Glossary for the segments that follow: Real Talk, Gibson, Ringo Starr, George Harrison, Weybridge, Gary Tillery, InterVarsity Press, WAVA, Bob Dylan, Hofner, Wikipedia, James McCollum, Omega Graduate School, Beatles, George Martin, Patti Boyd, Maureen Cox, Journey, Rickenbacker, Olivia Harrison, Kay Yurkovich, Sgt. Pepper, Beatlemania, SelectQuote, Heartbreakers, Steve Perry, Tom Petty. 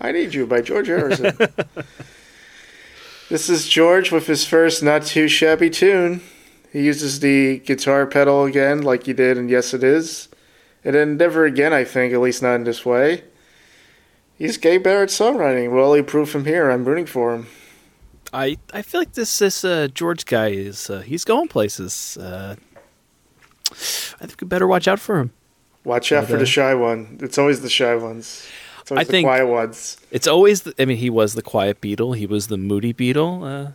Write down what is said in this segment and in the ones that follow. I need you by George Harrison. This is George with his first not too shabby tune. He uses the guitar pedal again like he did in Yes It Is. And then Never Again, I think, at least not in this way. He's Gay Barrett's songwriting. Will he prove him here? I'm rooting for him. I feel like this George guy is he's going places. I think we better watch out for him. Watch out for the shy one. It's always the shy ones. It's always the quiet ones. It's always he was the quiet Beatle. He was the moody Beatle.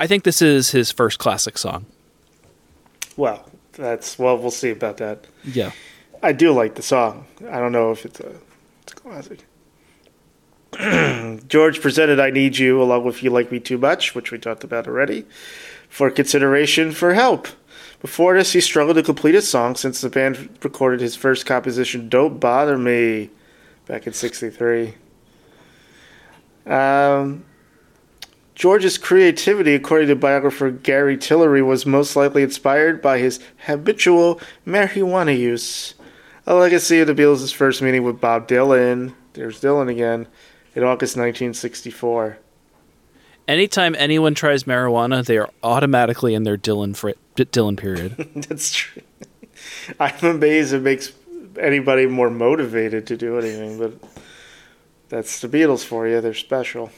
I think this is his first classic song. Well, we'll see about that. Yeah. I do like the song. I don't know if it's a classic. George presented I Need You along with You Like Me Too Much, which we talked about already, for consideration for Help. Before this, he struggled to complete his song since the band recorded his first composition, Don't Bother Me, back in 1963. George's creativity, according to biographer Gary Tillery, was most likely inspired by his habitual marijuana use, a legacy of the Beatles' first meeting with Bob Dylan, there's Dylan again, in August 1964. Anytime anyone tries marijuana, they are automatically in their Dylan period. That's true. I'm amazed it makes anybody more motivated to do anything, but that's the Beatles for you. They're special.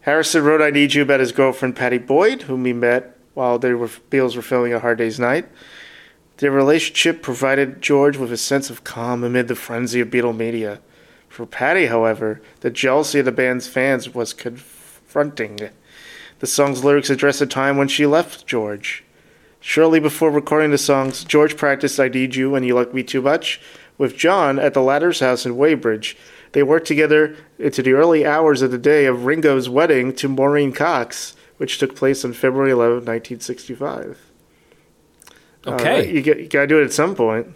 Harrison wrote I Need You about his girlfriend Patti Boyd, whom he met while Beatles were filming A Hard Day's Night. Their relationship provided George with a sense of calm amid the frenzy of Beatlemania. For Patti, however, the jealousy of the band's fans was confronting. The song's lyrics address a time when she left George. Shortly before recording the songs, George practiced I Need You and You Like Me Too Much with John at the latter's house in Weybridge. They worked together into the early hours of the day of Ringo's wedding to Maureen Cox, which took place on February 11, 1965. Okay. You got to do it at some point.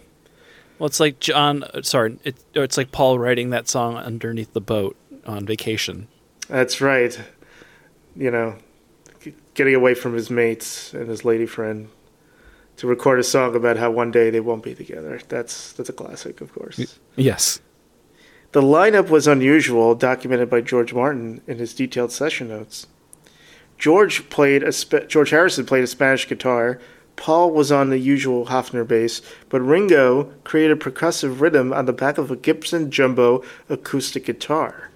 Well, it's like it's like Paul writing that song underneath the boat on vacation. That's right. You know, getting away from his mates and his lady friend to record a song about how one day they won't be together. That's a classic, of course. Yes. The lineup was unusual, documented by George Martin in his detailed session notes. George Harrison played a Spanish guitar. Paul was on the usual Hofner bass, but Ringo created percussive rhythm on the back of a Gibson jumbo acoustic guitar.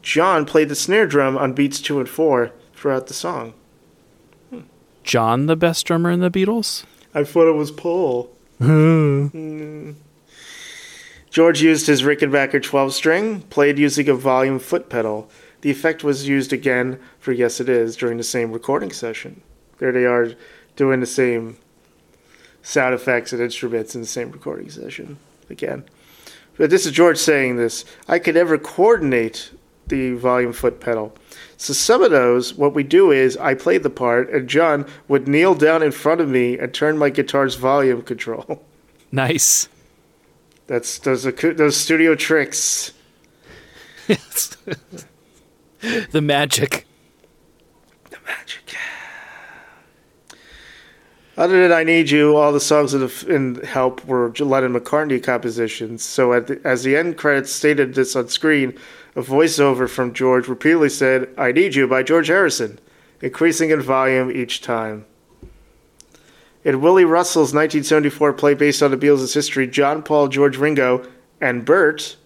John played the snare drum on beats 2 and 4 throughout the song. John, the best drummer in the Beatles? I thought it was Paul. George used his Rickenbacker 12-string, played using a volume foot pedal. The effect was used again for Yes It Is during the same recording session. There they are, doing the same sound effects and instruments in the same recording session again. But this is George saying this. I could never coordinate the volume foot pedal. So some of those, what we do is I played the part and John would kneel down in front of me and turn my guitar's volume control. Nice. That's those studio tricks. Yes. The magic. The magic. Other than I Need You, all the songs in Help were Lennon-McCartney compositions, so as the end credits stated this on screen, a voiceover from George repeatedly said, I Need You by George Harrison, increasing in volume each time. In Willie Russell's 1974 play based on the Beatles' history, John, Paul, George, Ringo, and Bert,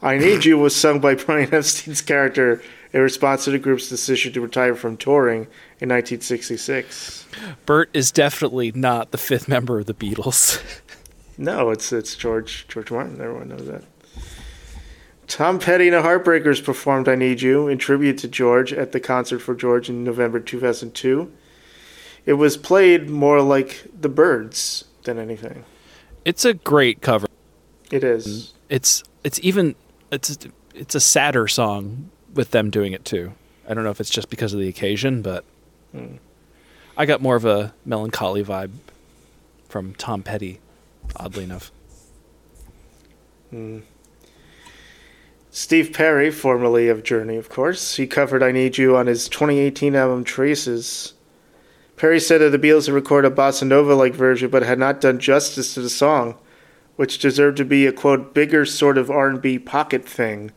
I Need You was sung by Brian Epstein's character in response to the group's decision to retire from touring in 1966. Bert is definitely not the fifth member of the Beatles. No, it's George Martin. Everyone knows that. Tom Petty and the Heartbreakers performed I Need You in tribute to George at the Concert for George in November 2002. It was played more like the Byrds than anything. It's a great cover. It is. It's even... It's it's a sadder song with them doing it too. I don't know if it's just because of the occasion, but I got more of a melancholy vibe from Tom Petty, oddly enough. Steve Perry, formerly of Journey, of course, he covered I Need You on his 2018 album Traces. Perry said that the Beatles had recorded a bossa nova-like version but had not done justice to the song, which deserved to be a, quote, bigger sort of R&B pocket thing.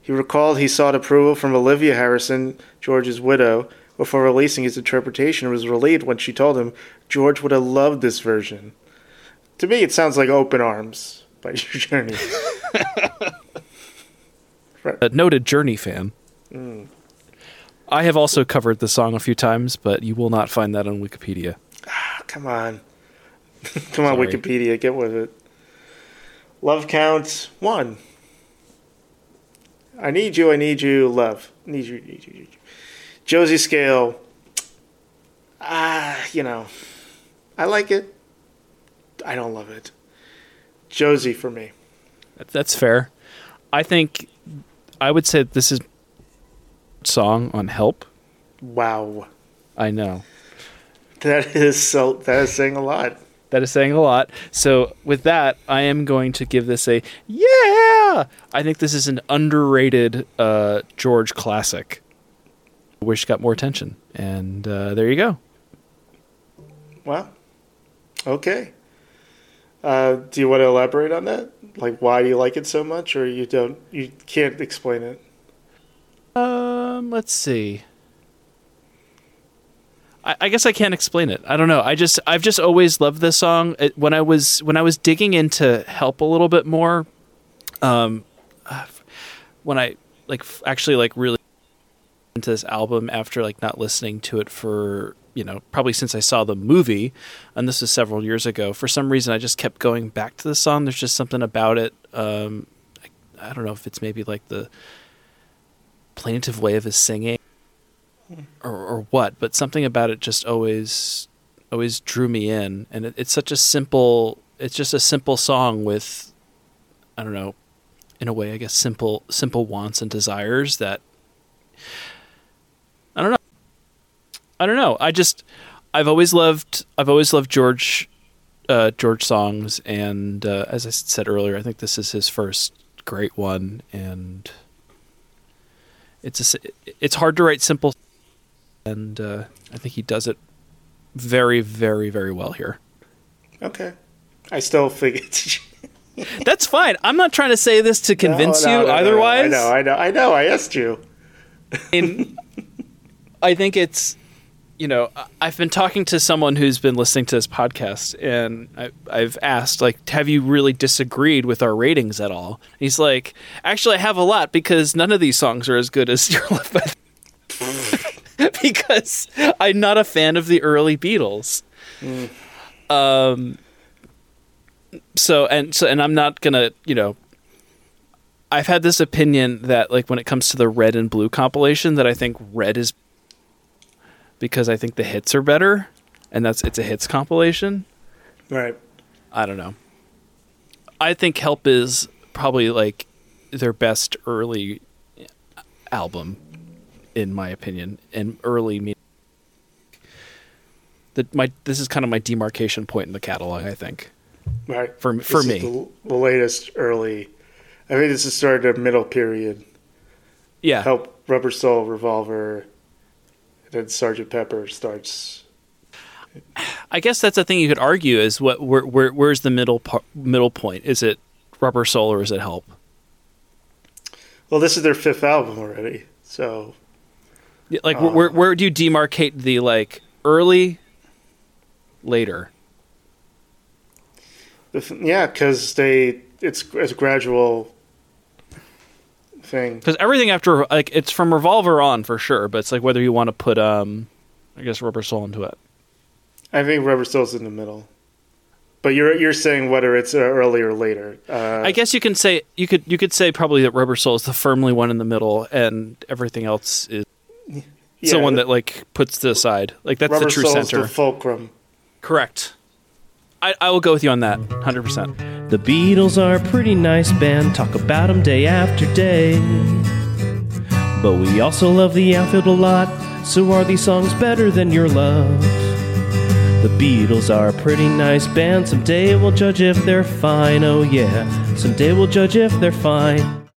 He recalled he sought approval from Olivia Harrison, George's widow, before releasing his interpretation and was relieved when she told him George would have loved this version. To me, it sounds like Open Arms by Journey. Right. A noted Journey fan. I have also covered the song a few times, but you will not find that on Wikipedia. Ah, come on. Come on, sorry. Wikipedia, get with it. Love Count 1. I Need You, Love. Need you. Josie Scale. You know, I like it. I don't love it. Josie for me. That's fair. I think I would say this is song on Help. Wow. I know. That is saying a lot. That is saying a lot. So with that, I am going to give this a yeah. I think this is an underrated George classic. I wish it got more attention. And there you go. Wow. Okay. Do you want to elaborate on that? Like, why do you like it so much, or you can't explain it? Let's see. I guess I can't explain it. I don't know. I've just always loved this song. When I was digging into Help a little bit more, when I actually really into this album after not listening to it for, probably since I saw the movie, and this was several years ago, for some reason I just kept going back to the song. There's just something about it. I don't know if it's maybe the plaintive way of his singing. Or what, but something about it just always drew me in, and it's such a simple, it's just a simple song with, I don't know, in a way, I guess simple wants and desires that, I don't know. I've always loved George songs, and as I said earlier, I think this is his first great one, and it's hard to write simple. And I think he does it very, very, very well here. Okay. I still figured. That's fine. I'm not trying to say this to convince you otherwise. No, I know. I asked you. I think it's, I've been talking to someone who's been listening to this podcast, and I've asked, have you really disagreed with our ratings at all? And he's like, actually, I have a lot, because none of these songs are as good as Your Love by because I'm not a fan of the early Beatles. So I'm not gonna, I've had this opinion that when it comes to the Red and Blue compilation, that I think Red is because I think the hits are better, and it's a hits compilation. Right. I don't know. I think Help is probably their best early album, in my opinion, and early music. This is kind of my demarcation point in the catalog, I think. Right. For me. The latest early. I think this is sort of middle period. Yeah. Help, Rubber Soul, Revolver, then Sgt. Pepper starts. I guess that's the thing you could argue is where's the middle point? Is it Rubber Soul or is it Help? Well, this is their fifth album already, so... where do you demarcate the early, later? Yeah, because it's a gradual thing. Because everything after it's from Revolver on for sure, but it's whether you want to put I guess Rubber Soul into it. I think Rubber Soul's in the middle, but you're saying whether it's early or later. I guess you can say you could say probably that Rubber Soul is the firmly one in the middle, and everything else is. Yeah, someone that puts to the side. That's Rubber the true Soul's center. The fulcrum. Correct. I will go with you on that, 100%. The Beatles are a pretty nice band, talk about them day after day. But we also love the outfield a lot, so are these songs better than your love? The Beatles are a pretty nice band, someday we'll judge if they're fine, oh yeah, someday we'll judge if they're fine.